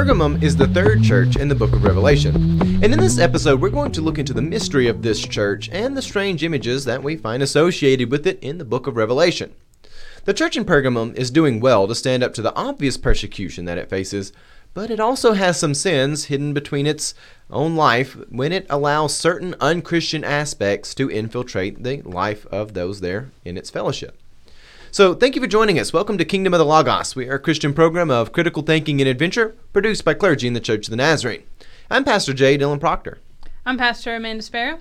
Pergamum is the third church in the book of Revelation, and in this episode we're going to look into the mystery of this church and the strange images that we find associated with it in the book of Revelation. The church in Pergamum is doing well to stand up to the obvious persecution that it faces, but it also has some sins hidden between its own life when it allows certain unchristian aspects to infiltrate the life of those there in its fellowship. So thank you for joining us. Welcome to Kingdom of the Logos. We are a Christian program of critical thinking and adventure produced by clergy in the Church of the Nazarene. I'm Pastor Jay Dillon Proctor. I'm Pastor Amanda Sparrow.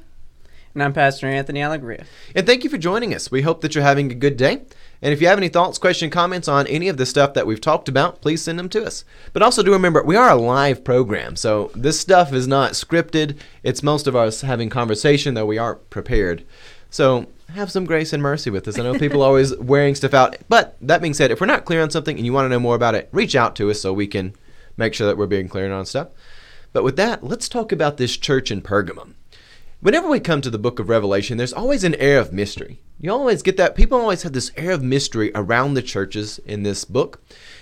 And I'm Pastor Anthony Allegria. And thank you for joining us. We hope that you're having a good day. And if you have any thoughts, questions, comments on any of the stuff that we've talked about, please send them to us. But also do remember, we are a live program, so this stuff is not scripted. It's most of us having conversation, though we are prepared. So have some grace and mercy with us. I know people are always wearing stuff out. But that being said, if we're not clear on something and you want to know more about it, reach out to us so we can make sure that we're being clear on stuff. But with that, let's talk about this church in Pergamum. Whenever we come to the book of Revelation, there's always an air of mystery. You always get that. People always have this air of mystery around the churches in this book.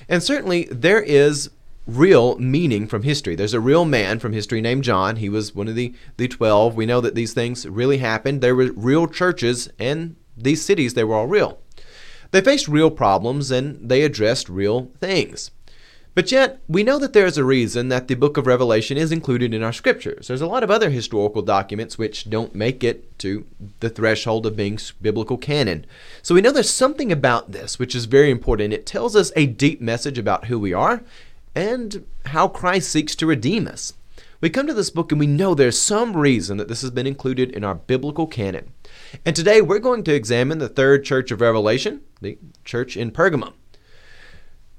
And certainly there is real meaning from history. There's a real man from history named John. He was one of the 12. We know that these things really happened. There were real churches and these cities, they were all real. They faced real problems and they addressed real things. But yet, we know that there's a reason that the book of Revelation is included in our scriptures. There's a lot of other historical documents which don't make it to the threshold of being biblical canon. So we know there's something about this which is very important. It tells us a deep message about who we are and how Christ seeks to redeem us. We come to this book and we know there's some reason that this has been included in our biblical canon. And today we're going to examine the third church of Revelation, the church in Pergamum.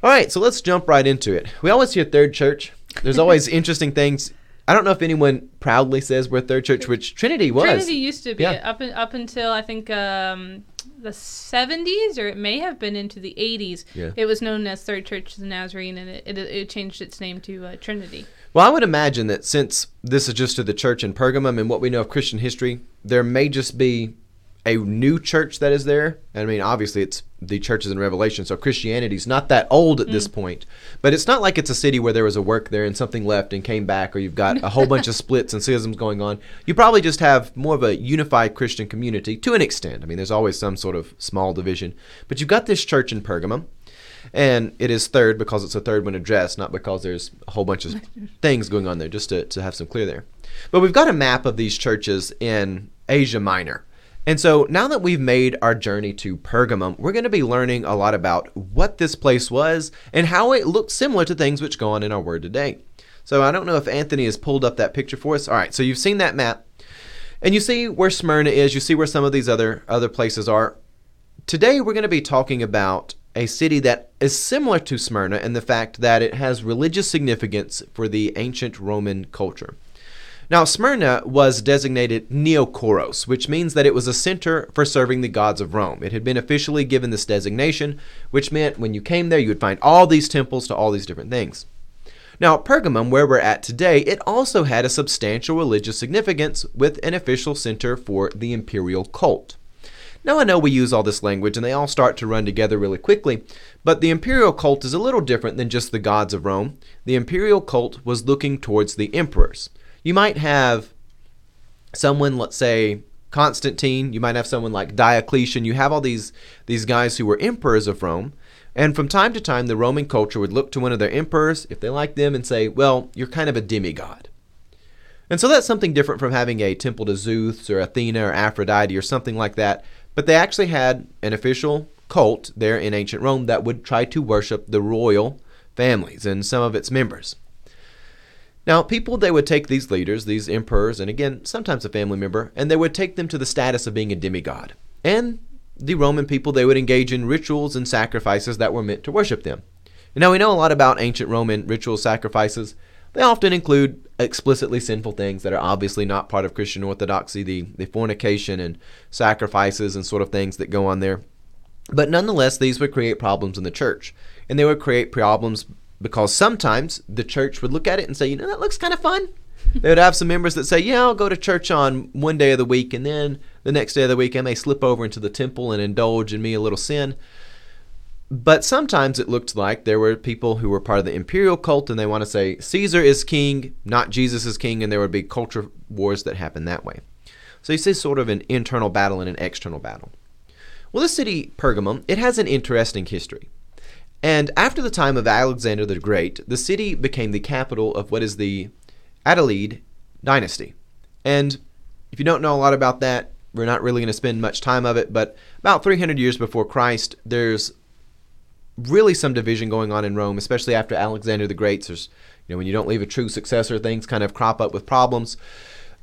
All right, so let's jump right into it. We always hear third church. There's always interesting things. I don't know if anyone proudly says we're third church, which Trinity was. Trinity used to be up until I think the 70s, or it may have been into the 80s. Yeah. It was known as Third Church of the Nazarene, and it changed its name to Trinity. Well, I would imagine that since this is just to the church in Pergamum and what we know of Christian history, there may just be a new church that is there. I mean, obviously it's the churches in Revelation, so Christianity's not that old at this point. But it's not like it's a city where there was a work there and something left and came back, or you've got a whole bunch of splits and schisms going on. You probably just have more of a unified Christian community to an extent. I mean, there's always some sort of small division. But you've got this church in Pergamum, and it is third because it's a third when addressed, not because there's a whole bunch of things going on there, just to have some clear there. But we've got a map of these churches in Asia Minor. And so now that we've made our journey to Pergamum, we're going to be learning a lot about what this place was and how it looked similar to things which go on in our word today. So I don't know if Anthony has pulled up that picture for us. All right, so you've seen that map, and you see where Smyrna is. You see where some of these other places are. Today we're going to be talking about a city that is similar to Smyrna in the fact that it has religious significance for the ancient Roman culture. Now, Smyrna was designated Neocoros, which means that it was a center for serving the gods of Rome. It had been officially given this designation, which meant when you came there, you would find all these temples to all these different things. Now, Pergamum, where we're at today, it also had a substantial religious significance with an official center for the imperial cult. Now, I know we use all this language, and they all start to run together really quickly, but the imperial cult is a little different than just the gods of Rome. The imperial cult was looking towards the emperors. You might have someone, let's say, Constantine. You might have someone like Diocletian. You have all these guys who were emperors of Rome. And from time to time, the Roman culture would look to one of their emperors, if they liked them, and say, well, you're kind of a demigod. And so that's something different from having a temple to Zeus or Athena or Aphrodite or something like that. But they actually had an official cult there in ancient Rome that would try to worship the royal families and some of its members. Now, people, they would take these leaders, these emperors, and again, sometimes a family member, and they would take them to the status of being a demigod. And the Roman people, they would engage in rituals and sacrifices that were meant to worship them. And now, we know a lot about ancient Roman ritual sacrifices. They often include explicitly sinful things that are obviously not part of Christian orthodoxy, the fornication and sacrifices and sort of things that go on there. But nonetheless, these would create problems in the church, and they would create problems because sometimes the church would look at it and say, you know, that looks kind of fun. They would have some members that say, yeah, I'll go to church on one day of the week, and then the next day of the week I may slip over into the temple and indulge in me a little sin. But sometimes it looked like there were people who were part of the imperial cult, and they want to say Caesar is king, not Jesus is king, and there would be culture wars that happen that way. So you see sort of an internal battle and an external battle. Well, this city, Pergamum, it has an interesting history. And after the time of Alexander the Great, the city became the capital of what is the Attalid dynasty. And if you don't know a lot about that, we're not really going to spend much time of it, but about 300 years before Christ, there's really some division going on in Rome, especially after Alexander the Great. There's, when you don't leave a true successor, things kind of crop up with problems.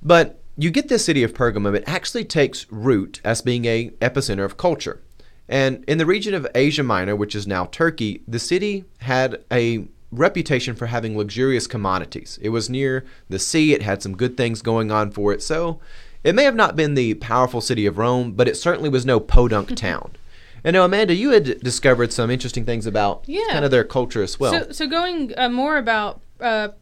But you get this city of Pergamum, it actually takes root as being an epicenter of culture. And in the region of Asia Minor, which is now Turkey, the city had a reputation for having luxurious commodities. It was near the sea. It had some good things going on for it. So it may have not been the powerful city of Rome, but it certainly was no podunk town. And now, Amanda, you had discovered some interesting things about kind of their culture as well. So going more about Pergamum.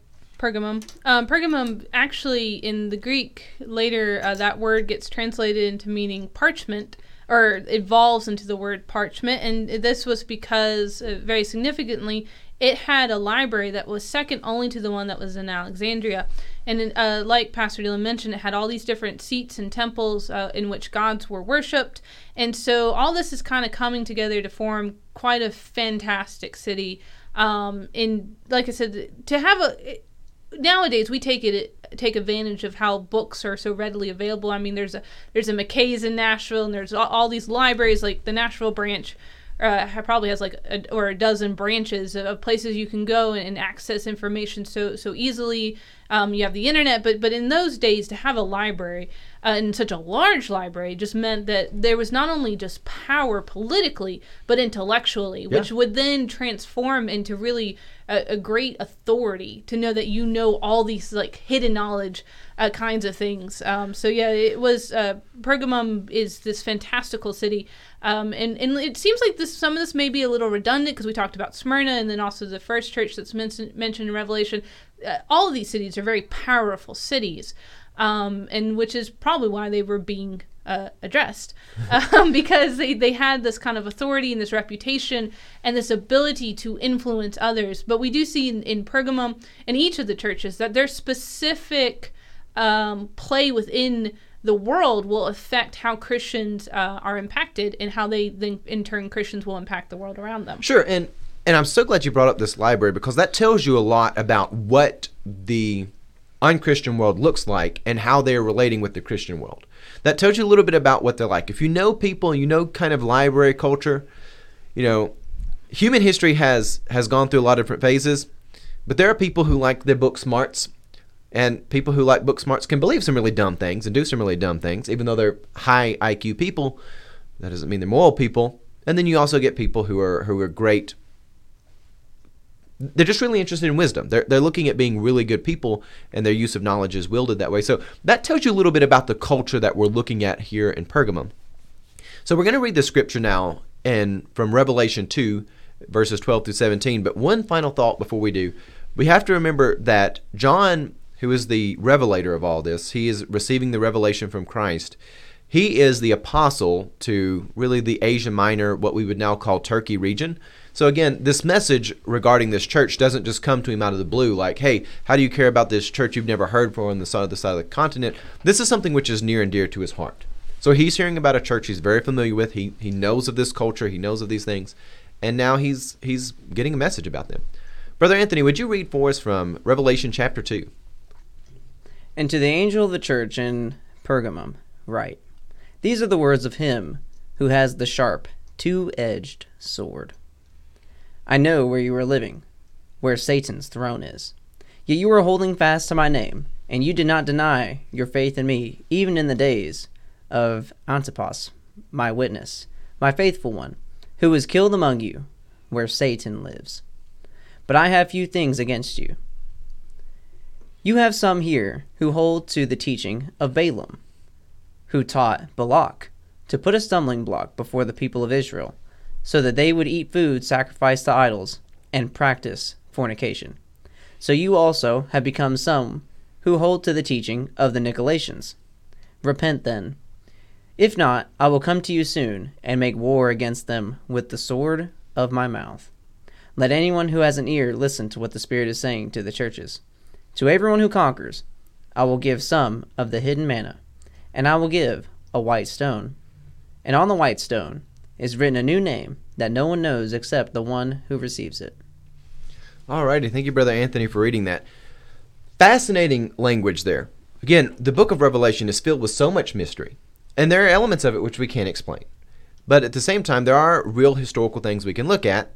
Pergamum, actually, in the Greek, later that word gets translated into meaning parchment, or evolves into the word parchment, and this was because, very significantly, it had a library that was second only to the one that was in Alexandria. And like Pastor Dillon mentioned, it had all these different seats and temples in which gods were worshipped. And so all this is kind of coming together to form quite a fantastic city. And like I said, to have nowadays we take advantage of how books are so readily available. I mean, there's a McKay's in Nashville, and there's all these libraries. Like the Nashville branch probably has like a dozen branches of places you can go and access information so easily. You have the internet, but in those days, to have a library and such a large library just meant that there was not only just power politically, but intellectually, which would then transform into really a great authority to know that you know all these like hidden knowledge kinds of things. It was Pergamum is this fantastical city, and it seems like some of this may be a little redundant because we talked about Smyrna and then also the first church that's mentioned in Revelation. All of these cities are very powerful cities, and which is probably why they were being addressed, because they had this kind of authority and this reputation and this ability to influence others. But we do see in Pergamum and each of the churches that their specific play within the world will affect how Christians are impacted and how they then, in turn, Christians will impact the world around them. Sure, and I'm so glad you brought up this library, because that tells you a lot about what the un-Christian world looks like and how they're relating with the Christian world. That tells you a little bit about what they're like. If you know people and you know kind of library culture, human history has gone through a lot of different phases, but there are people who like their book smarts, and people who like book smarts can believe some really dumb things and do some really dumb things, even though they're high IQ people. That doesn't mean they're moral people. And then you also get people who are great. They're just really interested in wisdom. They're looking at being really good people, and their use of knowledge is wielded that way. So that tells you a little bit about the culture that we're looking at here in Pergamum. So we're going to read the scripture now, and from Revelation 2, verses 12 through 17. But one final thought before we do. We have to remember that John, who is the revelator of all this, he is receiving the revelation from Christ. He is the apostle to really the Asia Minor, what we would now call Turkey region. So again, this message regarding this church doesn't just come to him out of the blue, like, hey, how do you care about this church you've never heard from on the side of the continent? This is something which is near and dear to his heart. So he's hearing about a church he's very familiar with. He knows of this culture. He knows of these things. And now he's getting a message about them. Brother Anthony, would you read for us from Revelation chapter 2? And to the angel of the church in Pergamum write, these are the words of him who has the sharp, two-edged sword. I know where you are living, where Satan's throne is. Yet you are holding fast to my name, and you did not deny your faith in me, even in the days of Antipas, my witness, my faithful one, who was killed among you, where Satan lives. But I have few things against you. You have some here who hold to the teaching of Balaam, who taught Balak to put a stumbling block before the people of Israel, so that they would eat food sacrificed to idols and practice fornication. So you also have become some who hold to the teaching of the Nicolaitans. Repent then. If not, I will come to you soon and make war against them with the sword of my mouth. Let anyone who has an ear listen to what the Spirit is saying to the churches. To everyone who conquers, I will give some of the hidden manna, and I will give a white stone. And on the white stone is written a new name that no one knows except the one who receives it. All righty. Thank you, Brother Anthony, for reading that. Fascinating language there. Again, the book of Revelation is filled with so much mystery, and there are elements of it which we can't explain. But at the same time, there are real historical things we can look at.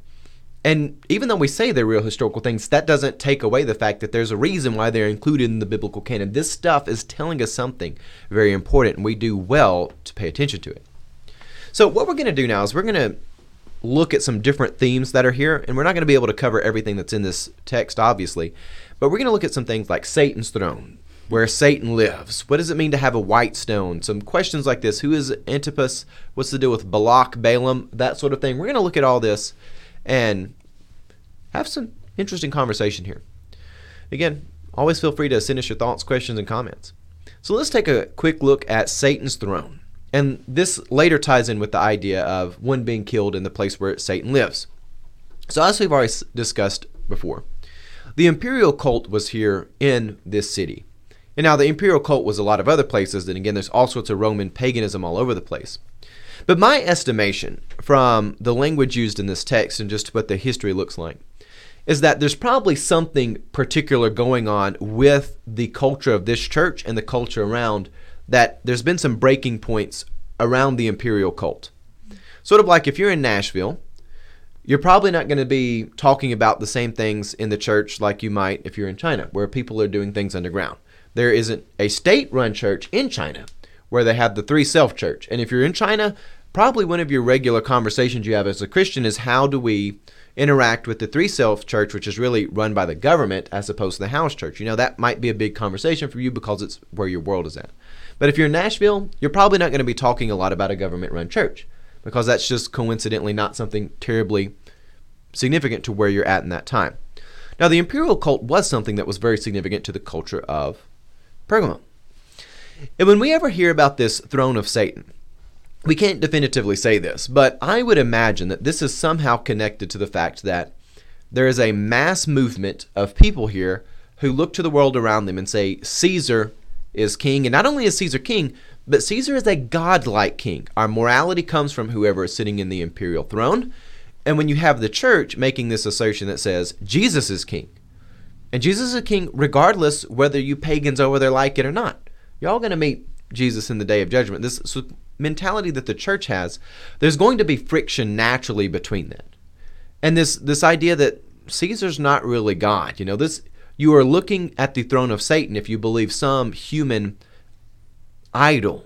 And even though we say they're real historical things, that doesn't take away the fact that there's a reason why they're included in the biblical canon. This stuff is telling us something very important, and we do well to pay attention to it. So what we're going to do now is we're going to look at some different themes that are here, and we're not going to be able to cover everything that's in this text, obviously, but we're going to look at some things like Satan's throne, where Satan lives. What does it mean to have a white stone? Some questions like this. Who is Antipas? What's the deal with Balak, Balaam? That sort of thing. We're going to look at all this and have some interesting conversation here. Again, always feel free to send us your thoughts, questions, and comments. So let's take a quick look at Satan's throne. And this later ties in with the idea of one being killed in the place where Satan lives. So as we've already discussed before, the imperial cult was here in this city. And now the imperial cult was a lot of other places, and again, there's all sorts of Roman paganism all over the place. But my estimation from the language used in this text and just what the history looks like is that there's probably something particular going on with the culture of this church and the culture around, that there's been some breaking points around the imperial cult. Sort of like if you're in Nashville, you're probably not going to be talking about the same things in the church like you might if you're in China, where people are doing things underground. There isn't a state-run church in China where they have the three self church. And if you're in China, probably one of your regular conversations you have as a Christian is, how do we interact with the three self church, which is really run by the government as opposed to the house church? You know, that might be a big conversation for you because it's where your world is at. But if you're in Nashville, you're probably not going to be talking a lot about a government-run church because that's just coincidentally not something terribly significant to where you're at in that time. Now, the imperial cult was something that was very significant to the culture of Pergamum. And when we ever hear about this throne of Satan, we can't definitively say this, but I would imagine that this is somehow connected to the fact that there is a mass movement of people here who look to the world around them and say, Caesar is king. And not only is Caesar king, but Caesar is a godlike king. Our morality comes from whoever is sitting in the imperial throne. And when you have the church making this assertion that says Jesus is king, and Jesus is a king regardless whether you pagans over there like it or not. You're all going to meet Jesus in the day of judgment. This mentality that the church has, there's going to be friction naturally between that. And this idea that Caesar's not really God. You know, this, you are looking at the throne of Satan if you believe some human idol,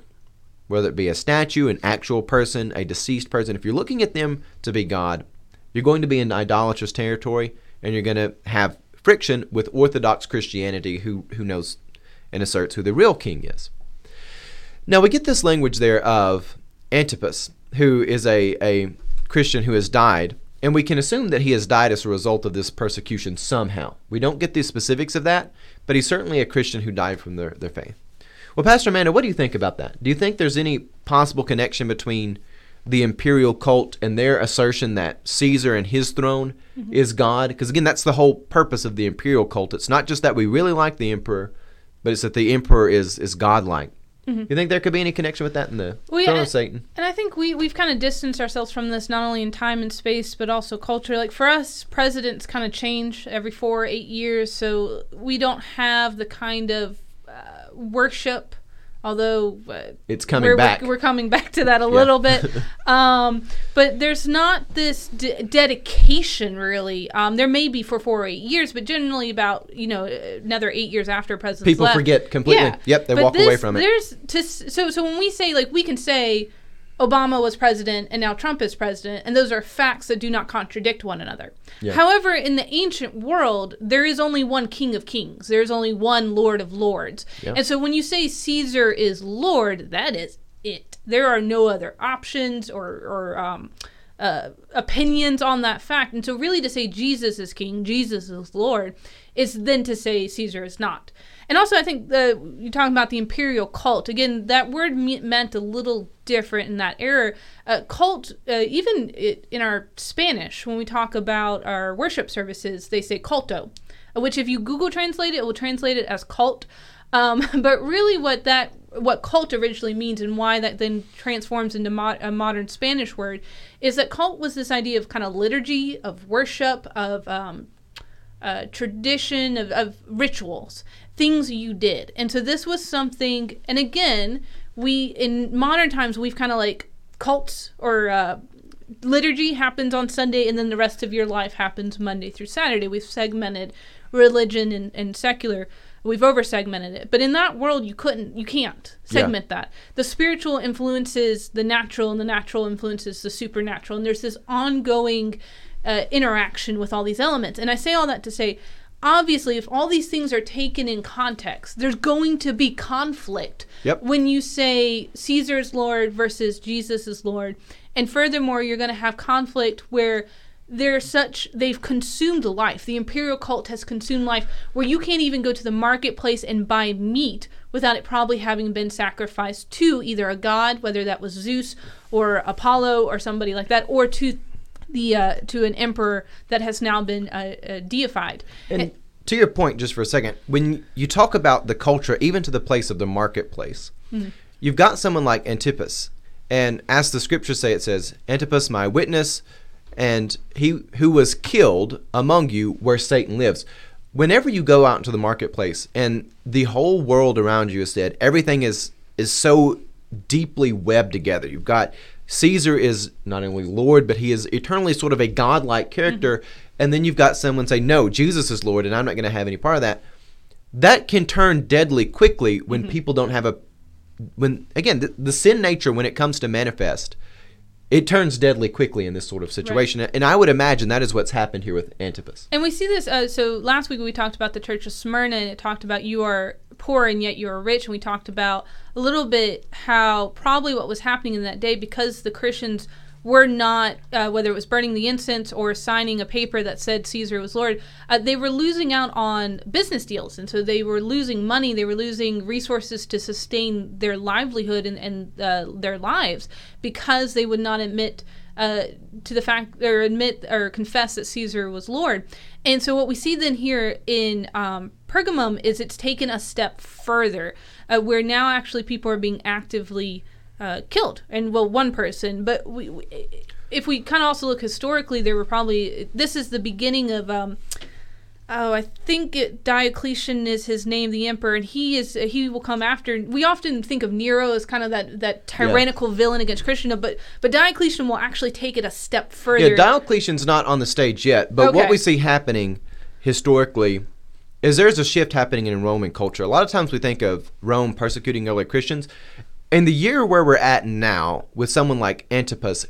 whether it be a statue, an actual person, a deceased person. If you're looking at them to be God, you're going to be in idolatrous territory, and you're going to have friction with Orthodox Christianity who knows and asserts who the real king is. Now, we get this language there of Antipas, who is a Christian who has died, and we can assume that he has died as a result of this persecution somehow. We don't get the specifics of that, but he's certainly a Christian who died from their faith. Well, Pastor Amanda, what do you think about that? Do you think there's any possible connection between the imperial cult and their assertion that Caesar and his throne is God? Because again, that's the whole purpose of the imperial cult. It's not just that we really like the emperor, but it's that the emperor is godlike. Mm-hmm. You think there could be any connection with that in the throne of Satan? And I think we've kind of distanced ourselves from this, not only in time and space, but also culture. Like for us, presidents kind of change every 4 or 8 years, so we don't have the kind of worship. Although it's coming back. We're coming back to that a little bit. But there's not this dedication, really. There may be for 4 or 8 years, but generally about, another 8 years after president's people left. Forget completely. Yeah. Yep, they walk away from it. So when we say, like, we can say Obama was president and now Trump is president, and those are facts that do not contradict one another. Yeah. However, in the ancient world, there is only one King of Kings. There's only one Lord of Lords. Yeah. And so when you say Caesar is Lord, that is it. There are no other options or opinions on that fact. And so really to say Jesus is king, Jesus is Lord, is then to say Caesar is not. And also I think you're talking about the imperial cult. Again, that word meant a little different in that era. Cult, even in our Spanish, when we talk about our worship services, they say culto, which if you Google translate it, it will translate it as cult. But really what cult originally means and why that then transforms into a modern Spanish word is that cult was this idea of kind of liturgy, of worship, of tradition, of rituals, things you did. And so this was something, and again, we in modern times, we've kind of like cults or liturgy happens on Sunday and then the rest of your life happens Monday through Saturday. We've segmented religion and secular. We've over-segmented it. But in that world, you can't segment that. The spiritual influences the natural, and the natural influences the supernatural. And there's this ongoing interaction with all these elements. And I say all that to say, obviously, if all these things are taken in context, there's going to be conflict when you say Caesar's Lord versus Jesus is Lord. And furthermore, you're going to have conflict where they've consumed life. The imperial cult has consumed life where you can't even go to the marketplace and buy meat without it probably having been sacrificed to either a god, whether that was Zeus or Apollo or somebody like that, or to the to an emperor that has now been deified. And to your point, just for a second, when you talk about the culture, even to the place of the marketplace, you've got someone like Antipas, and as the scriptures say, it says, "Antipas, my witness, and he who was killed among you where Satan lives." Whenever you go out into the marketplace and the whole world around you is dead, everything is so deeply webbed together. You've got Caesar is not only Lord, but he is eternally sort of a godlike character. And then you've got someone say, no, Jesus is Lord, and I'm not going to have any part of that. That can turn deadly quickly when people don't have the sin nature, when it comes to manifest, it turns deadly quickly in this sort of situation. Right. And I would imagine that is what's happened here with Antipas. And we see this, so last week we talked about the Church of Smyrna, and it talked about you are poor and yet you are rich. And we talked about a little bit how probably what was happening in that day, because the Christians were not, whether it was burning the incense or signing a paper that said Caesar was Lord, they were losing out on business deals. And so they were losing money, they were losing resources to sustain their livelihood and their lives, because they would not admit to the fact or admit or confess that Caesar was Lord. And so what we see then here in Pergamum is it's taken a step further, where now actually people are being actively killed, and well, one person. But if we kind of also look historically, there were probably, this is the beginning of Diocletian is his name, the emperor, and he will come after. We often think of Nero as kind of that tyrannical villain against Christian, but Diocletian will actually take it a step further. Yeah, Diocletian's not on the stage yet, but what we see happening historically is there's a shift happening in Roman culture. A lot of times we think of Rome persecuting early Christians. In the year where we're at now, with someone like Antipas,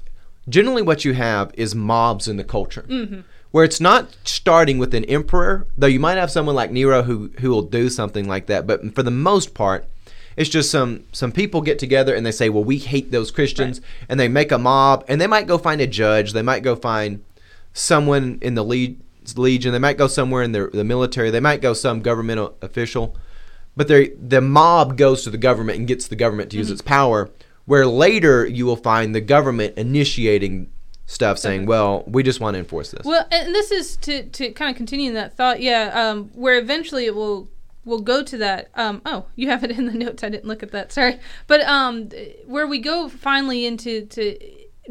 generally what you have is mobs in the culture. Where it's not starting with an emperor, though you might have someone like Nero who will do something like that. But for the most part, it's just some people get together and they say, well, we hate those Christians. Right. And they make a mob. And they might go find a judge. They might go find someone in the legion. They might go somewhere in the military. They might go some governmental official. But the mob goes to the government and gets the government to use its power, where later you will find the government initiating stuff, saying, well, we just want to enforce this. Well, and this is to kind of continue that thought, where eventually it will go to that. You have it in the notes. I didn't look at that. Sorry. But where we go finally into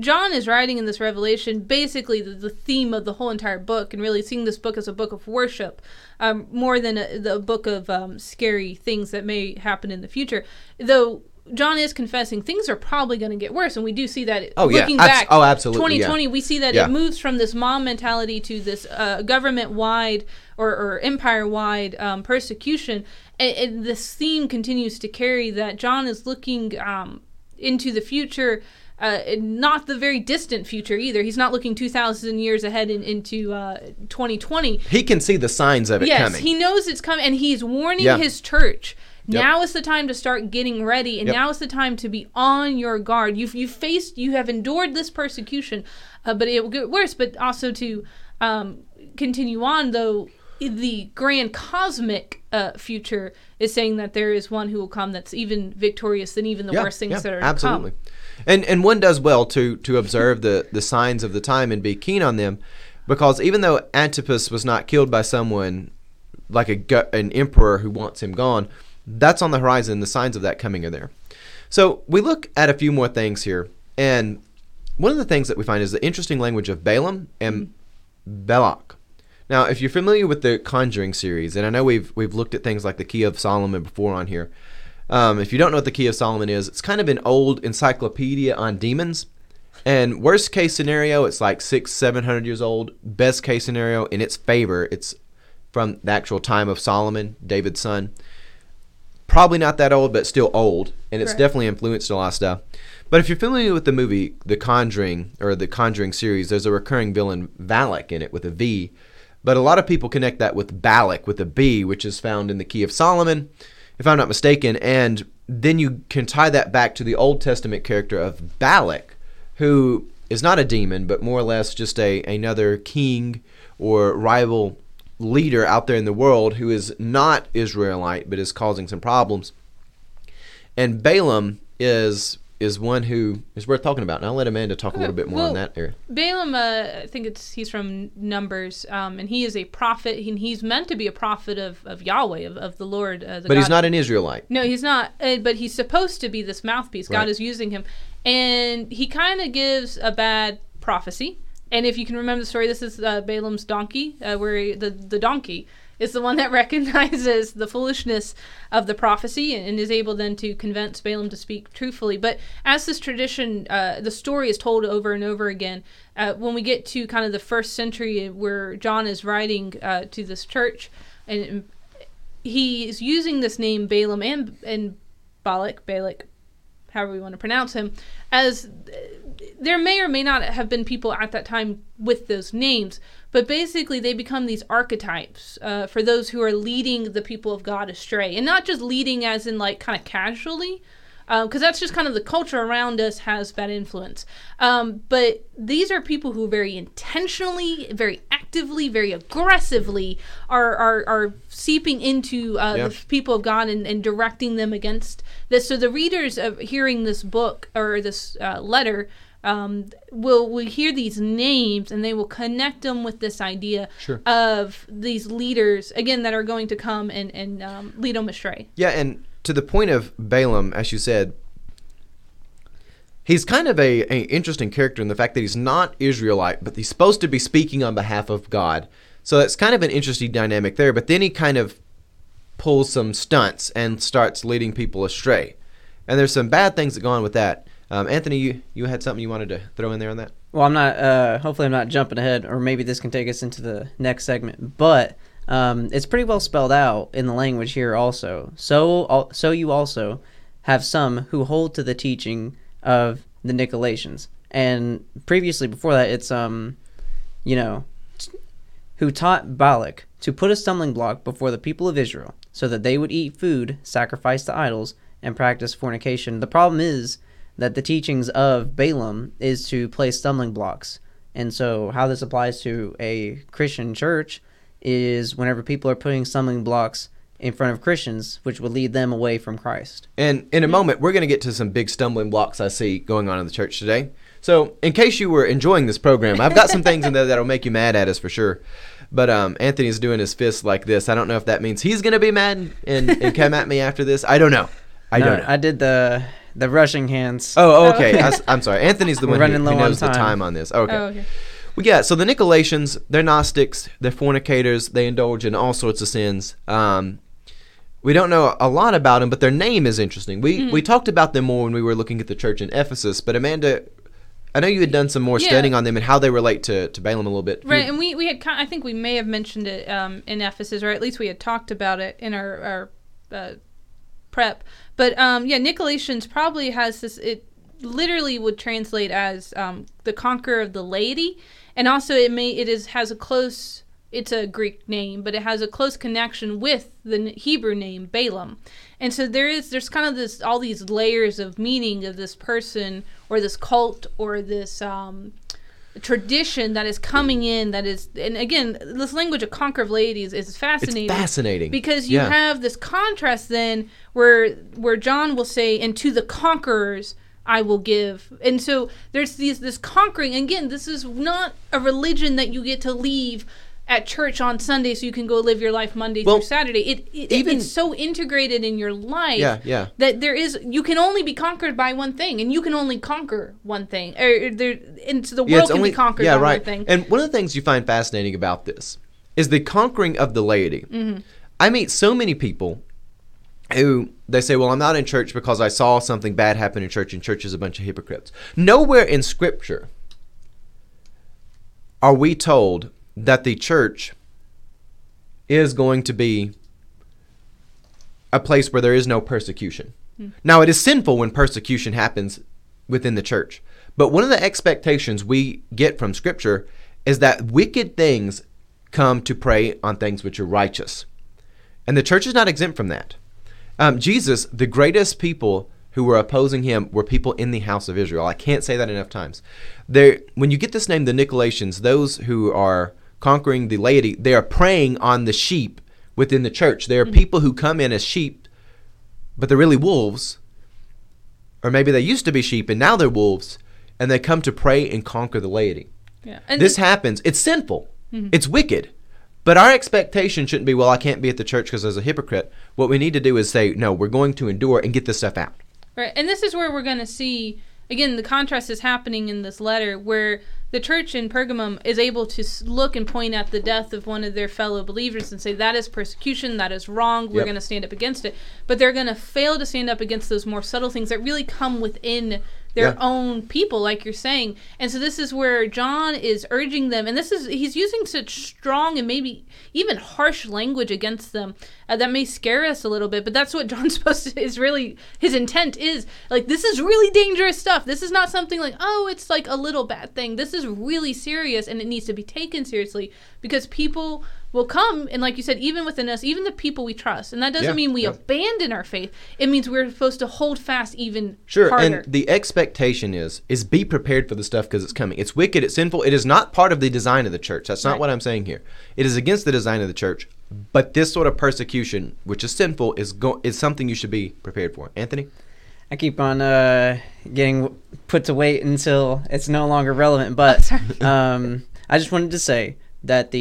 John is writing in this Revelation basically the theme of the whole entire book, and really seeing this book as a book of worship, more than the book of scary things that may happen in the future. Though John is confessing things are probably going to get worse, and we do see that looking back. Oh, absolutely. 2020, we see that it moves from this mob mentality to this government-wide or empire-wide persecution, and this theme continues to carry that John is looking into the future not the very distant future either. He's not looking 2,000 years ahead into 2020. He can see the signs of it coming. Yes, he knows it's coming, and he's warning his church. Now is the time to start getting ready, and now is the time to be on your guard. You have endured this persecution, but it will get worse. But also to continue on, though, the grand cosmic future is saying that there is one who will come that's even victorious than even the worst things that are to come. And one does well to observe the signs of the time and be keen on them, because even though Antipas was not killed by someone like an emperor who wants him gone, that's on the horizon. The signs of that coming are there. So we look at a few more things here. And one of the things that we find is the interesting language of Balaam and Balak. Now, if you're familiar with the Conjuring series, and I know we've looked at things like the Key of Solomon before on here. If you don't know what the Key of Solomon is, it's kind of an old encyclopedia on demons. And worst case scenario, it's like 600-700 years old. Best case scenario, in its favor, it's from the actual time of Solomon, David's son. Probably not that old, but still old, and it's definitely influenced a lot of stuff. But if you're familiar with the movie The Conjuring, or the Conjuring series, there's a recurring villain, Valak, in it with a V. But a lot of people connect that with Balak with a B, which is found in the Key of Solomon, if I'm not mistaken. And then you can tie that back to the Old Testament character of Balak, who is not a demon, but more or less just another king or rival leader out there in the world who is not Israelite but is causing some problems. And Balaam is one who is worth talking about, and I'll let Amanda talk a little bit more on that area. Balaam, I think he's from Numbers, and he is a prophet, and he's meant to be a prophet of Yahweh, of the Lord. But he's not an Israelite. No, he's not, but he's supposed to be this mouthpiece. God is using him, and he kind of gives a bad prophecy. And if you can remember the story, this is Balaam's donkey, where the donkey is the one that recognizes the foolishness of the prophecy and is able then to convince Balaam to speak truthfully. But as this tradition, the story is told over and over again. When we get to kind of the first century where John is writing to this church, and he is using this name Balaam and Balak, however we want to pronounce him, as there may or may not have been people at that time with those names, but basically they become these archetypes for those who are leading the people of God astray. And not just leading as in like kind of casually, because that's just kind of the culture around us has bad influence. But these are people who very intentionally, very actively, very aggressively are seeping into the people of God and directing them against this. So the readers of hearing this book or this letter will hear these names, and they will connect them with this idea of these leaders, again, that are going to come and lead them astray. Yeah, and to the point of Balaam, as you said, he's kind of a interesting character in the fact that he's not Israelite, but he's supposed to be speaking on behalf of God. So that's kind of an interesting dynamic there. But then he kind of pulls some stunts and starts leading people astray. And there's some bad things that go on with that. Anthony, you had something you wanted to throw in there on that? Well, I'm not. Hopefully I'm not jumping ahead, or maybe this can take us into the next segment. But it's pretty well spelled out in the language here also. So you also have some who hold to the teaching of the Nicolaitans. And previously before that, it's, who taught Balak to put a stumbling block before the people of Israel so that they would eat food, sacrifice to idols, and practice fornication. The problem is that the teachings of Balaam is to place stumbling blocks. And so how this applies to a Christian church is whenever people are putting stumbling blocks in front of Christians, which would lead them away from Christ. And in a moment, we're going to get to some big stumbling blocks I see going on in the church today. So in case you were enjoying this program, I've got some things in there that'll make you mad at us for sure. But Anthony's doing his fist like this. I don't know if that means he's going to be mad and come at me after this. I don't know. I don't know. I did the rushing hands. Oh, okay. I'm sorry. Anthony's the one who knows the time on this. Okay. Oh, okay. So the Nicolaitans, they're Gnostics, they're fornicators, they indulge in all sorts of sins. We don't know a lot about them, but their name is interesting. We talked about them more when we were looking at the church in Ephesus, but Amanda, I know you had done some more studying on them and how they relate to Balaam a little bit. Right, and we had, I think we may have mentioned it in Ephesus, or at least we had talked about it in our prep. But Nicolaitans probably has this... literally would translate as the conqueror of the laity, and also it's a Greek name, but it has a close connection with the Hebrew name Balaam. And so there's kind of this, all these layers of meaning of this person or this cult or this tradition that is coming in, that is, and again, this language of conquer of ladies is fascinating. It's fascinating. Because you have this contrast then where John will say, and to the conquerors I will give. And so there's this conquering. Again, this is not a religion that you get to leave at church on Sunday so you can go live your life Monday through Saturday. It's so integrated in your life that you can only be conquered by one thing, and you can only conquer one thing. And so the world can be conquered by one thing. And one of the things you find fascinating about this is the conquering of the laity. Mm-hmm. I meet so many people who they say, well, I'm not in church because I saw something bad happen in church, and church is a bunch of hypocrites. Nowhere in Scripture are we told that the church is going to be a place where there is no persecution. Mm. Now, it is sinful when persecution happens within the church. But one of the expectations we get from Scripture is that wicked things come to prey on things which are righteous. And the church is not exempt from that. Jesus, the greatest people who were opposing him were people in the house of Israel. I can't say that enough times. When you get this name, the Nicolaitans, those who are conquering the laity, they are preying on the sheep within the church. They are people who come in as sheep, but they're really wolves. Or maybe they used to be sheep, and now they're wolves, and they come to prey and conquer the laity. Yeah. And this happens. It's sinful. Mm-hmm. It's wicked. But our expectation shouldn't be, well, I can't be at the church because there's a hypocrite. What we need to do is say, no, we're going to endure and get this stuff out. Right, and this is where we're going to see, again, the contrast is happening in this letter where the church in Pergamum is able to look and point at the death of one of their fellow believers and say, that is persecution, that is wrong, we're going to stand up against it. But they're going to fail to stand up against those more subtle things that really come within their own people, like you're saying. And so this is where John is urging them, and he's using such strong and maybe even harsh language against them that may scare us a little bit, but that's what John's is really, his intent is, like, this is really dangerous stuff. This is not something like, oh, it's like a little bad thing. This is really serious, and it needs to be taken seriously, because people will come, and like you said, even within us, even the people we trust. And that doesn't mean we abandon our faith. It means we're supposed to hold fast even harder. And the expectation is be prepared for the stuff because it's coming. It's wicked, it's sinful. It is not part of the design of the church. That's not what I'm saying here. It is against the design of the church. But this sort of persecution, which is sinful, is something you should be prepared for. Anthony? I keep on getting put to wait until it's no longer relevant. But I just wanted to say that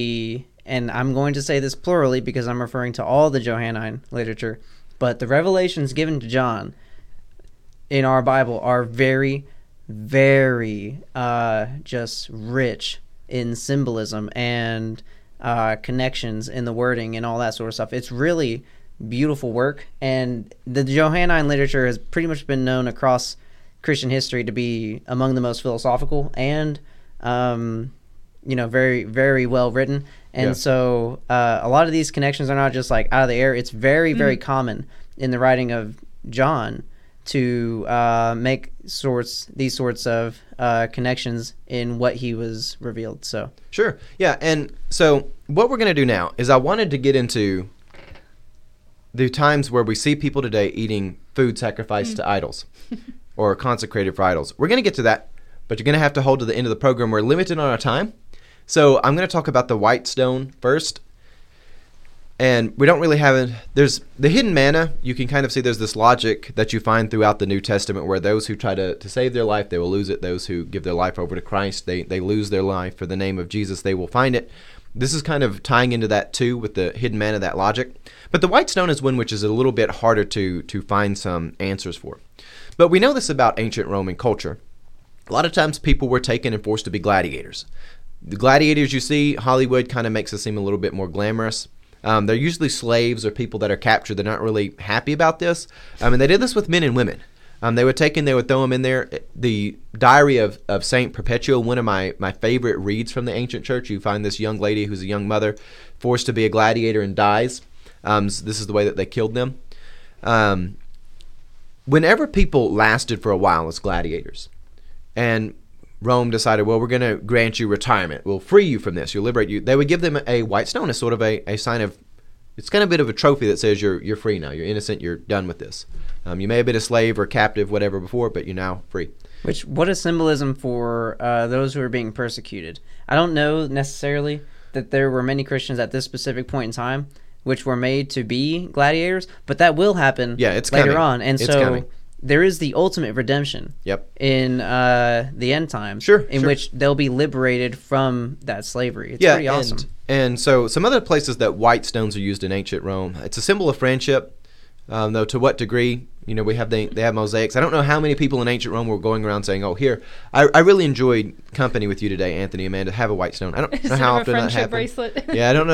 and I'm going to say this plurally because I'm referring to all the Johannine literature, but the revelations given to John in our Bible are very, very just rich in symbolism and connections in the wording and all that sort of stuff. It's really beautiful work, and the Johannine literature has pretty much been known across Christian history to be among the most philosophical and very, very well written. And so a lot of these connections are not just like out of the air. It's very, very common in the writing of John to make these sorts of connections in what he was revealed. So sure. Yeah. And so what we're going to do now is I wanted to get into the times where we see people today eating food sacrificed to idols or consecrated for idols. We're going to get to that, but you're going to have to hold to the end of the program. We're limited on our time. So I'm going to talk about the white stone first, and we don't really have it. There's the hidden manna. You can kind of see there's this logic that you find throughout the New Testament where those who try to save their life, they will lose it. Those who give their life over to Christ, they lose their life. For the name of Jesus, they will find it. This is kind of tying into that too with the hidden manna, that logic. But the white stone is one which is a little bit harder to find some answers for. But we know this about ancient Roman culture. A lot of times people were taken and forced to be gladiators. The gladiators you see, Hollywood kind of makes us seem a little bit more glamorous. They're usually slaves or people that are captured. They're not really happy about this. I mean, they did this with men and women. They would take and they would throw them in there. The diary of St. Perpetua, one of my favorite reads from the ancient church, you find this young lady who's a young mother forced to be a gladiator and dies. So this is the way that they killed them. whenever people lasted for a while as gladiators, and Rome decided, well, we're going to grant you retirement. We'll free you from this. You'll liberate you. They would give them a white stone as sort of a sign of, it's kind of a bit of a trophy that says you're free now. You're innocent. You're done with this. You may have been a slave or captive, whatever, before, but you're now free. Which, what a symbolism for those who are being persecuted. I don't know necessarily that there were many Christians at this specific point in time which were made to be gladiators, but that will happen later on. And it's so coming. There is the ultimate redemption in the end times, in which they'll be liberated from that slavery. It's pretty awesome. And so some other places that white stones are used in ancient Rome, it's a symbol of friendship, though to what degree, you know, they have mosaics. I don't know how many people in ancient Rome were going around saying, oh, here, I really enjoyed company with you today, Anthony, Amanda, have a white stone. I don't know how often that happens. Yeah, I don't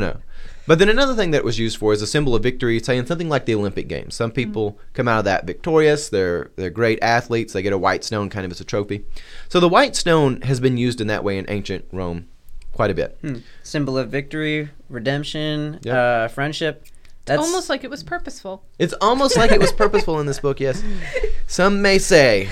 know. But then another thing that it was used for is a symbol of victory, saying something like the Olympic Games. Some people come out of that victorious. They're great athletes. They get a white stone kind of as a trophy. So the white stone has been used in that way in ancient Rome quite a bit. Symbol of victory, redemption, friendship. That's almost like it was purposeful. It's almost like it was purposeful in this book, yes. Some may say.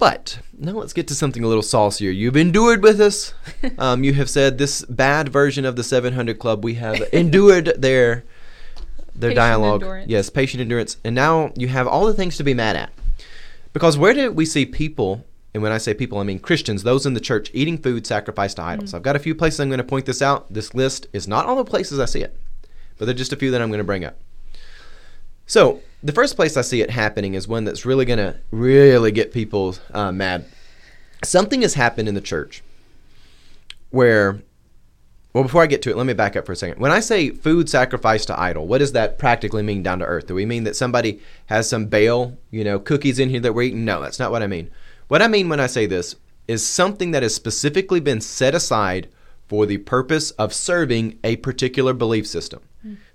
But now let's get to something a little saucier. You've endured with us. You have said this bad version of the 700 Club. We have endured their dialogue. Endurance. Yes, patient endurance. And now you have all the things to be mad at. Because where do we see people, and when I say people, I mean Christians, those in the church, eating food sacrificed to idols? I've got a few places I'm going to point this out. This list is not all the places I see it, but there are just a few that I'm going to bring up. So the first place I see it happening is one that's really going to really get people mad. Something has happened in the church where, well, before I get to it, let me back up for a second. When I say food sacrificed to idol, what does that practically mean down to earth? Do we mean that somebody has some Baal, cookies in here that we're eating? No, that's not what I mean. What I mean when I say this is something that has specifically been set aside for the purpose of serving a particular belief system.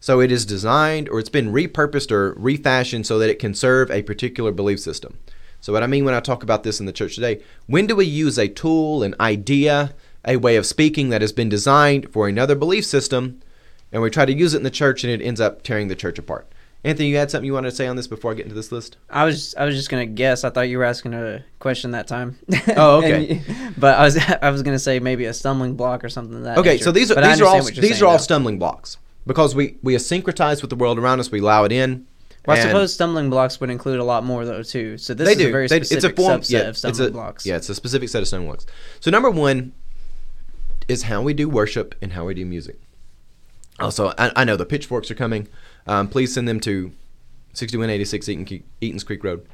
So it is designed, or it's been repurposed or refashioned so that it can serve a particular belief system. So what I mean when I talk about this in the church today, when do we use a tool, an idea, a way of speaking that has been designed for another belief system, and we try to use it in the church and it ends up tearing the church apart? Anthony, you had something you wanted to say on this before I get into this list? I was just gonna guess. I thought you were asking a question that time. Oh, okay. But I was gonna say maybe a stumbling block or something like that. Okay, nature. So these are all stumbling blocks because we syncretize with the world around us. We allow it in. Well, I suppose stumbling blocks would include a lot more though too. So this is a very specific subset of stumbling blocks. Yeah, it's a specific set of stumbling blocks. So number one is how we do worship and how we do music. Also, I know the pitchforks are coming. Please send them to 6186 Eaton's Creek Road.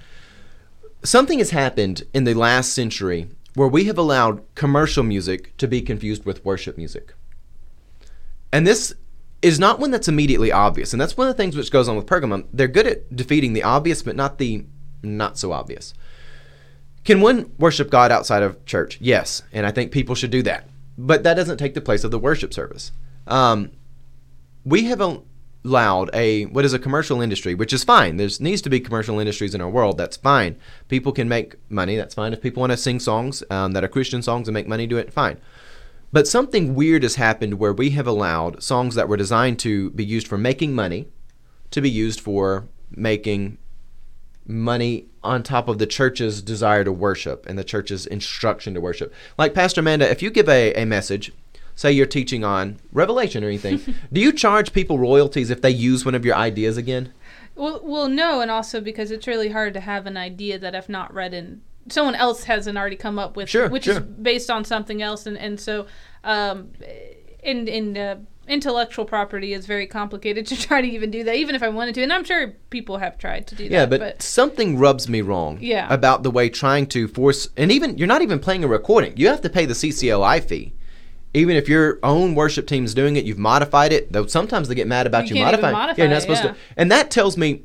Something has happened in the last century where we have allowed commercial music to be confused with worship music. And this is not one that's immediately obvious. And that's one of the things which goes on with Pergamum. They're good at defeating the obvious, but not the not so obvious. Can one worship God outside of church? Yes, and I think people should do that. But that doesn't take the place of the worship service. We have allowed what is a commercial industry, which is fine. There needs to be commercial industries in our world. That's fine. People can make money. That's fine. If people want to sing songs that are Christian songs and make money, do it. Fine. But something weird has happened where we have allowed songs that were designed to be used for making money to be used for making money on top of the church's desire to worship and the church's instruction to worship. Like Pastor Amanda, if you give a message, say you're teaching on Revelation or anything, do you charge people royalties if they use one of your ideas again? Well, no, and also because it's really hard to have an idea that if not read in, someone else hasn't already come up with, is based on something else. And so intellectual property is very complicated to try to even do that, even if I wanted to. And I'm sure people have tried to do that. Yeah, but something rubs me wrong about the way trying to force, and even you're not even playing a recording. You have to pay the CCLI fee. Even if your own worship team's doing it, you've modified it. Though sometimes they get mad about you modifying. You're not supposed to. And that tells me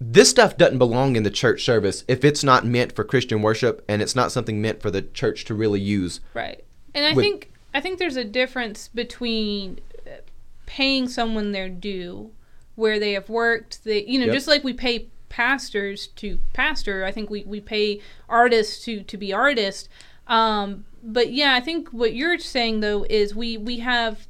this stuff doesn't belong in the church service if it's not meant for Christian worship and it's not something meant for the church to really use. Right. And I think there's a difference between paying someone their due, where they have worked. Just like we pay pastors to pastor, I think we pay artists to be artists. But I think what you're saying though is we have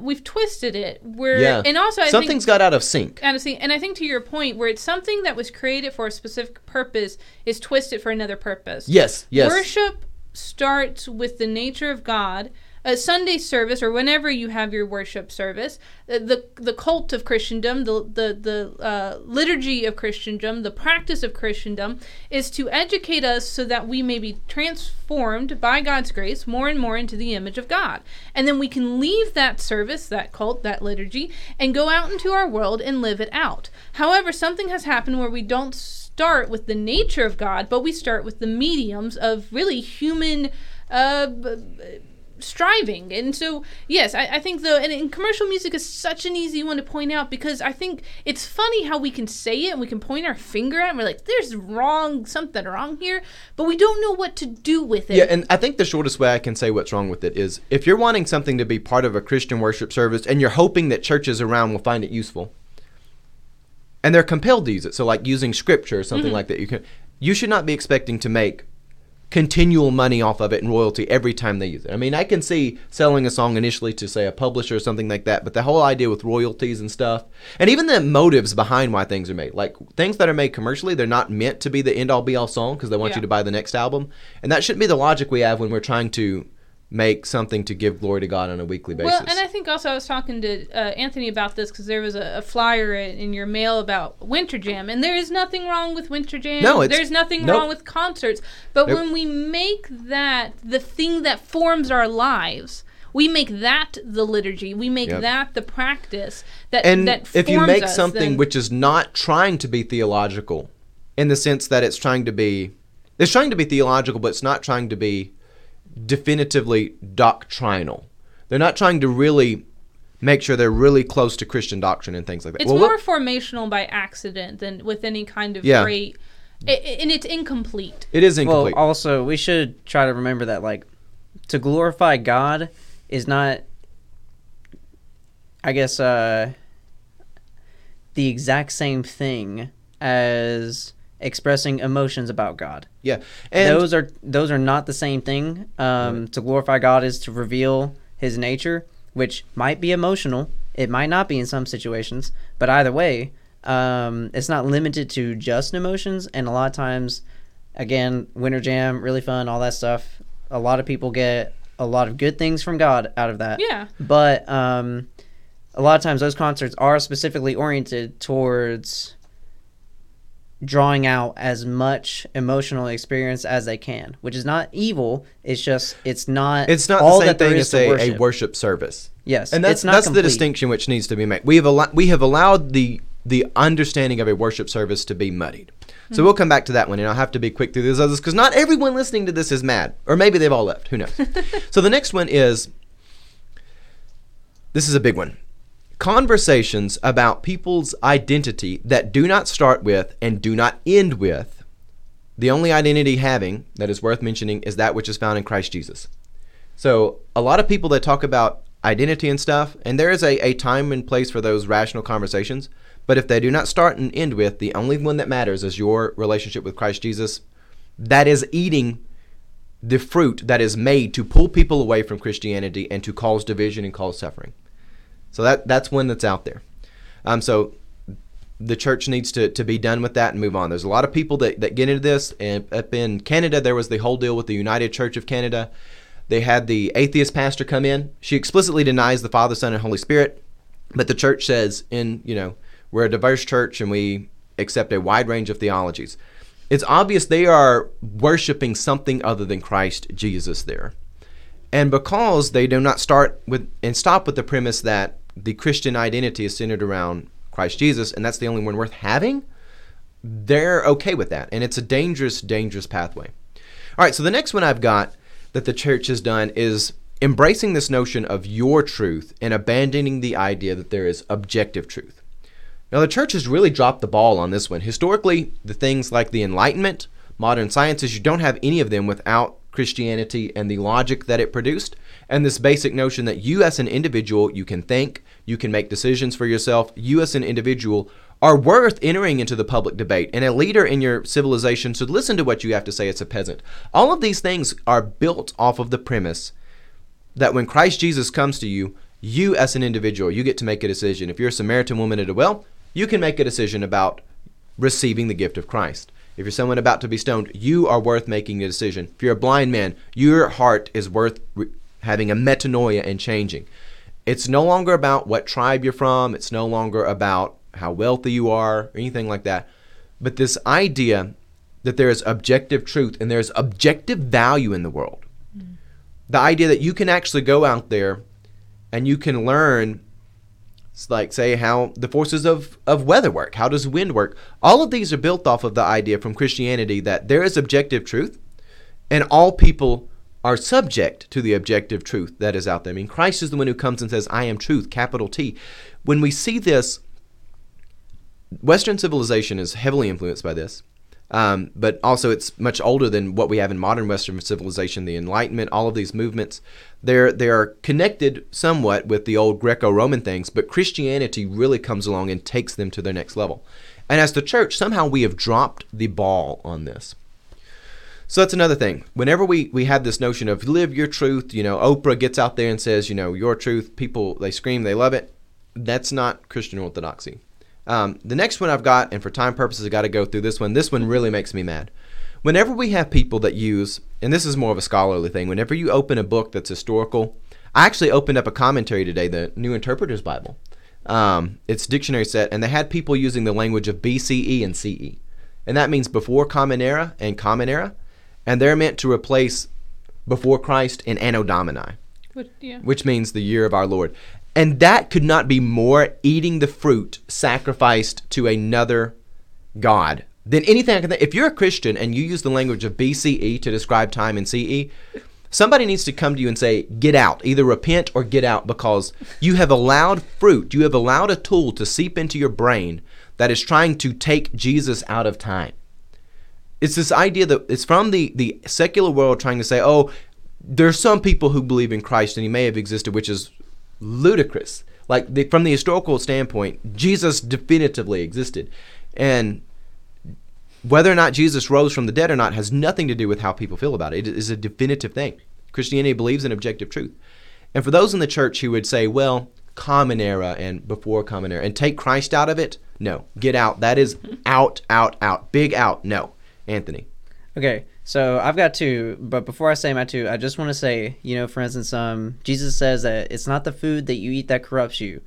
We've twisted it. And also something's got out of sync. And I think to your point, where it's something that was created for a specific purpose is twisted for another purpose. Yes. Worship starts with the nature of God. A Sunday service, or whenever you have your worship service, the cult of Christendom, the liturgy of Christendom, the practice of Christendom, is to educate us so that we may be transformed by God's grace more and more into the image of God. And then we can leave that service, that cult, that liturgy, and go out into our world and live it out. However, something has happened where we don't start with the nature of God, but we start with the mediums of really human... striving. And so, yes, I think though, and commercial music is such an easy one to point out, because I think it's funny how we can say it and we can point our finger at it and we're like, there's something wrong here, but we don't know what to do with it. Yeah, and I think the shortest way I can say what's wrong with it is, if you're wanting something to be part of a Christian worship service and you're hoping that churches around will find it useful, and they're compelled to use it, so like using scripture or something like that, you should not be expecting to make continual money off of it and royalty every time they use it. I mean, I can see selling a song initially to, say, a publisher or something like that, but the whole idea with royalties and stuff, and even the motives behind why things are made, like things that are made commercially, they're not meant to be the end-all be-all song because they want you to buy the next album. And that shouldn't be the logic we have when we're trying to make something to give glory to God on a weekly basis. Well, and I think also I was talking to Anthony about this, because there was a flyer in your mail about Winter Jam, and there is nothing wrong with Winter Jam. No, there's nothing wrong with concerts. But when we make that the thing that forms our lives, we make that the liturgy, we make that the practice that forms us. And if you make something which is not trying to be theological, in the sense that it's trying to be theological, but it's not trying to be definitively doctrinal. They're not trying to really make sure they're really close to Christian doctrine and things like that. It's more formational by accident than with any kind of great... And it's incomplete. It is incomplete. Well, also, we should try to remember that, like, to glorify God is not, I guess, the exact same thing as... expressing emotions about God. Yeah. And those are not the same thing. To glorify God is to reveal his nature, which might be emotional. It might not be in some situations, but either way, it's not limited to just emotions. And a lot of times, again, Winter Jam, really fun, all that stuff. A lot of people get a lot of good things from God out of that. Yeah. But a lot of times those concerts are specifically oriented towards drawing out as much emotional experience as they can, which is not evil. It's just it's not all the same thing as a worship service. Yes, and that's the distinction which needs to be made. We have allowed the understanding of a worship service to be muddied. So we'll come back to that one, and I'll have to be quick through these others because not everyone listening to this is mad, or maybe they've all left. Who knows? So the next one is, this is a big one. Conversations about people's identity that do not start with and do not end with the only identity having that is worth mentioning is that which is found in Christ Jesus. So a lot of people that talk about identity and stuff, and there is a time and place for those rational conversations, but if they do not start and end with the only one that matters is your relationship with Christ Jesus, that is eating the fruit that is made to pull people away from Christianity and to cause division and cause suffering. So that's one that's out there. So the church needs to be done with that and move on. There's a lot of people that get into this. And up in Canada, there was the whole deal with the United Church of Canada. They had the atheist pastor come in. She explicitly denies the Father, Son, and Holy Spirit. But the church says, we're a diverse church and we accept a wide range of theologies. It's obvious they are worshiping something other than Christ Jesus there. And because they do not start with and stop with the premise that the Christian identity is centered around Christ Jesus, and that's the only one worth having, they're okay with that. And it's a dangerous, dangerous pathway. All right, so the next one I've got that the church has done is embracing this notion of your truth and abandoning the idea that there is objective truth. Now, the church has really dropped the ball on this one. Historically, the things like the Enlightenment, modern sciences, you don't have any of them without Christianity and the logic that it produced, and this basic notion that you as an individual, you can think, you can make decisions for yourself, you as an individual are worth entering into the public debate, and a leader in your civilization should listen to what you have to say as a peasant. All of these things are built off of the premise that when Christ Jesus comes to you, you as an individual, you get to make a decision. If you're a Samaritan woman at a well, you can make a decision about receiving the gift of Christ. If you're someone about to be stoned, you are worth making a decision. If you're a blind man, your heart is worth having a metanoia and changing. It's no longer about what tribe you're from. It's no longer about how wealthy you are or anything like that. But this idea that there is objective truth and there's objective value in the world. Mm. The idea that you can actually go out there and you can learn, like, say, how the forces of weather work. How does wind work? All of these are built off of the idea from Christianity that there is objective truth and all people are subject to the objective truth that is out there. I mean, Christ is the one who comes and says, I am truth, capital T. When we see this, Western civilization is heavily influenced by this, but also it's much older than what we have in modern Western civilization, the Enlightenment, all of these movements. They're connected somewhat with the old Greco-Roman things, but Christianity really comes along and takes them to their next level. And as the church, somehow we have dropped the ball on this. So that's another thing. Whenever we have this notion of live your truth, you know, Oprah gets out there and says, you know, your truth, people, they scream, they love it. That's not Christian orthodoxy. The next one I've got, and for time purposes, I got to go through this one. This one really makes me mad. Whenever we have people that use, and this is more of a scholarly thing, whenever you open a book that's historical, I actually opened up a commentary today, the New Interpreter's Bible. It's dictionary set, and they had people using the language of BCE and CE. And that means before Common Era and Common Era, and they're meant to replace before Christ and Anno Domini, which means the year of our Lord. And that could not be more eating the fruit sacrificed to another god than anything I can think. If you're a Christian and you use the language of BCE to describe time in CE, somebody needs to come to you and say, get out. Either repent or get out, because you have allowed fruit. You have allowed a tool to seep into your brain that is trying to take Jesus out of time. It's this idea that it's from the secular world trying to say, oh, there's some people who believe in Christ and he may have existed, which is ludicrous. Like, from the historical standpoint, Jesus definitively existed, and whether or not Jesus rose from the dead or not has nothing to do with how people feel about it. It is a definitive thing. Christianity believes in objective truth. And for those in the church who would say, well, Common Era and before Common Era, and take Christ out of it, no, get out. That is out, big out. No, Anthony. Okay, so I've got two, but before I say my two, I just want to say, you know, for instance, Jesus says that it's not the food that you eat that corrupts you,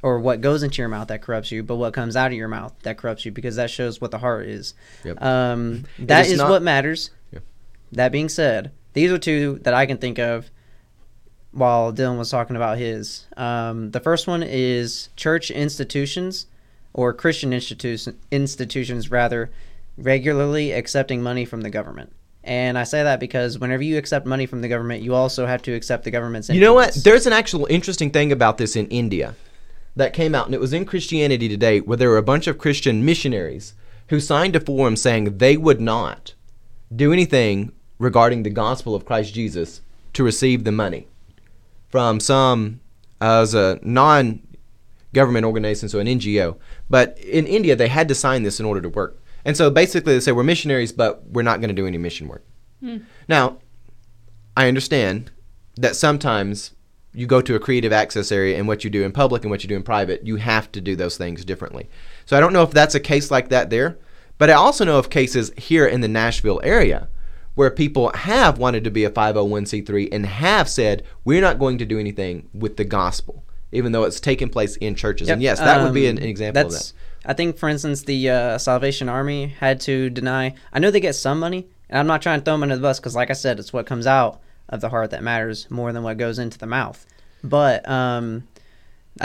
or what goes into your mouth that corrupts you, but what comes out of your mouth that corrupts you, because that shows what the heart is. Yep. That is what matters. Yep. That being said, these are two that I can think of while Dylan was talking about his. The first one is church institutions, or Christian institutions rather, regularly accepting money from the government. And I say that because whenever you accept money from the government, you also have to accept the government's influence. You know what? There's an actual interesting thing about this in India that came out, and it was in Christianity Today, where there were a bunch of Christian missionaries who signed a form saying they would not do anything regarding the gospel of Christ Jesus to receive the money from some, as a non-government organization, so an NGO. But in India, they had to sign this in order to work. And so basically they say, we're missionaries, but we're not going to do any mission work. Mm. Now, I understand that sometimes you go to a creative access area, and what you do in public and what you do in private, you have to do those things differently. So I don't know if that's a case like that there, but I also know of cases here in the Nashville area where people have wanted to be a 501c3 and have said, we're not going to do anything with the gospel, even though it's taken place in churches. Yep. And yes, that would be an example of that. I think, for instance, the Salvation Army had to deny. I know they get some money, and I'm not trying to throw them under the bus because, like I said, it's what comes out of the heart that matters more than what goes into the mouth. But I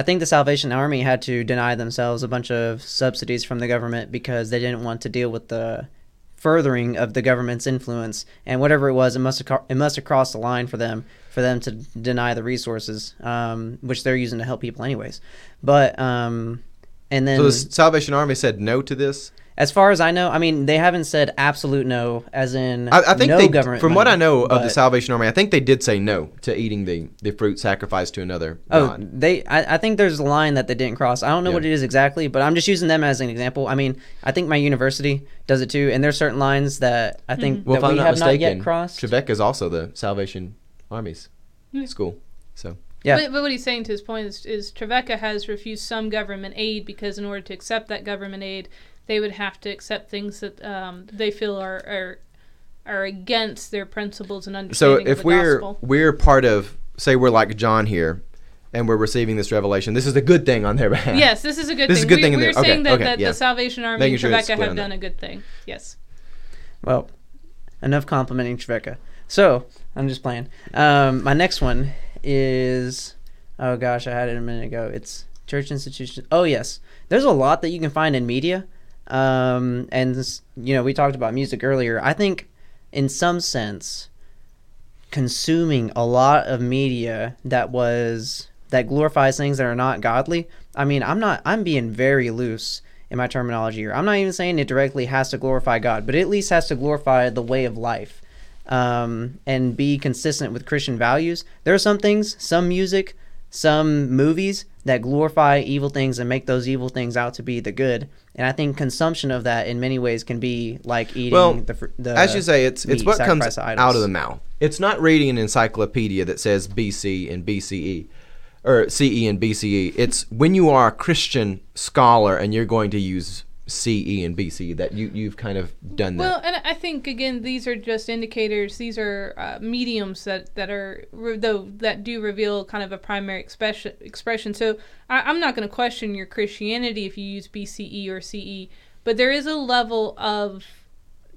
think the Salvation Army had to deny themselves a bunch of subsidies from the government because they didn't want to deal with the furthering of the government's influence. And whatever it was, it must have crossed the line for them to deny the resources, which they're using to help people anyways. But and then, so the Salvation Army said no to this? As far as I know, I mean, they haven't said absolute no, as in I think no government. From money, what I know of the Salvation Army, I think they did say no to eating the fruit sacrificed to another god. I think there's a line that they didn't cross. I don't know what it is exactly, but I'm just using them as an example. I mean, I think my university does it too, and there's certain lines that I think that we have not yet crossed. Trevecca is also the Salvation Army's school. So Yeah. But what he's saying to his point is Trevecca has refused some government aid because in order to accept that government aid, they would have to accept things that they feel are against their principles and understanding of the gospel. So if we're part of, say we're like John here, and we're receiving this revelation, this is a good thing on their behalf. Yes, this is a good thing. This is a good thing. We're saying that the Salvation Army and Trevecca have done a good thing. Yes. Well, enough complimenting Trevecca. So, I'm just playing. My next one is, oh gosh, I had it a minute ago. It's church institutions. Oh, yes. There's a lot that you can find in media. And, you know, we talked about music earlier. I think, in some sense, consuming a lot of media that glorifies things that are not godly. I mean, I'm being very loose in my terminology here. I'm not even saying it directly has to glorify God, but it at least has to glorify the way of life. And be consistent with Christian values. There are some things, some music, some movies that glorify evil things and make those evil things out to be the good. And I think consumption of that in many ways can be like eating the as you say, it's what comes out of the mouth. It's not reading an encyclopedia that says BC and BCE or CE and BCE. It's when you are a Christian scholar and you're going to use CE and BC that you've kind of done that. Well, and I think again these are just indicators. These are mediums that do reveal kind of a primary expression. So I'm not going to question your Christianity if you use BCE or CE, but there is a level of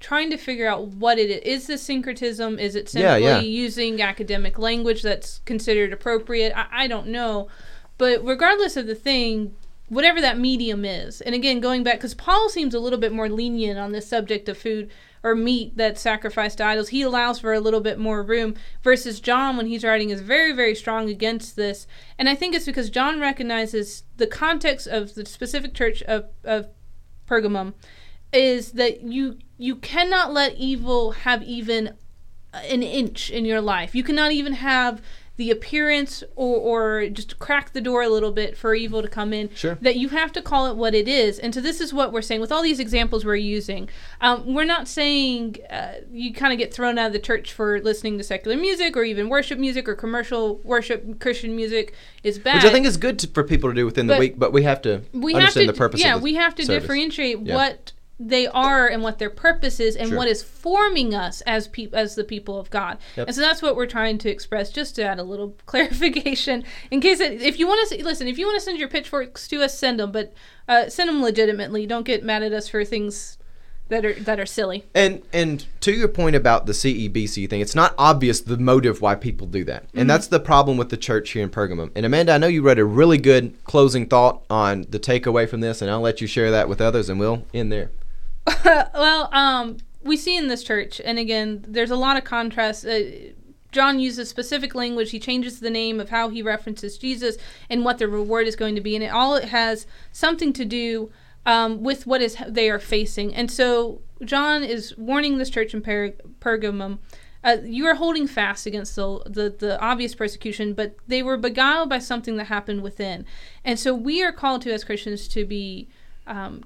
trying to figure out what it is. This syncretism, is it simply using academic language that's considered appropriate? I don't know, but regardless of the thing, whatever that medium is. And again, going back, because Paul seems a little bit more lenient on this subject of food or meat that's sacrificed to idols. He allows for a little bit more room versus John, when he's writing, is very, very strong against this. And I think it's because John recognizes the context of the specific church of Pergamum is that you cannot let evil have even an inch in your life. You cannot even have the appearance or just crack the door a little bit for evil to come in, sure, that you have to call it what it is. And so this is what we're saying with all these examples we're using. We're not saying you kind of get thrown out of the church for listening to secular music or even worship music or commercial worship. Christian music is bad. Which I think is good for people to do within the week, but we have to understand the purpose of the service. Yeah, we have to differentiate what they are and what their purpose is and what is forming us as the people of God. Yep. And so that's what we're trying to express, just to add a little clarification. In case if you want to if you want to send your pitchforks to us, send them, but send them legitimately. Don't get mad at us for things that are silly. And to your point about the CEBC thing, it's not obvious the motive why people do that. Mm-hmm. And that's the problem with the church here in Pergamum. And Amanda, I know you read a really good closing thought on the takeaway from this, and I'll let you share that with others, and we'll end there. Well, we see in this church, and again, there's a lot of contrast. John uses specific language. He changes the name of how he references Jesus and what the reward is going to be. And it has something to do with what they are facing. And so John is warning this church in Pergamum, you are holding fast against the obvious persecution, but they were beguiled by something that happened within. And so we are called to, as Christians, to be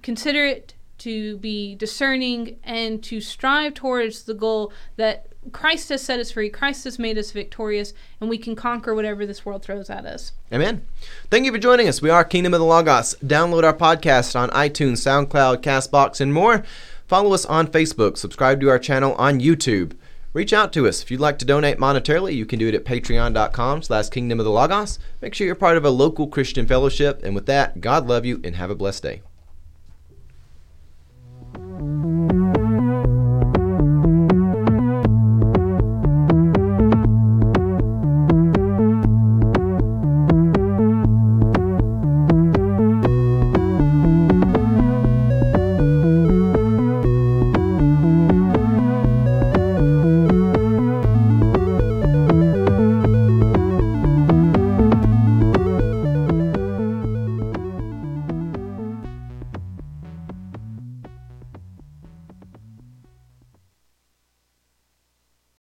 considerate, to be discerning, and to strive towards the goal that Christ has set us free, Christ has made us victorious, and we can conquer whatever this world throws at us. Amen. Thank you for joining us. We are Kingdom of the Logos. Download our podcast on iTunes, SoundCloud, CastBox, and more. Follow us on Facebook. Subscribe to our channel on YouTube. Reach out to us. If you'd like to donate monetarily, you can do it at patreon.com/Kingdom of the Logos. Make sure you're part of a local Christian fellowship. And with that, God love you and have a blessed day. Thank you.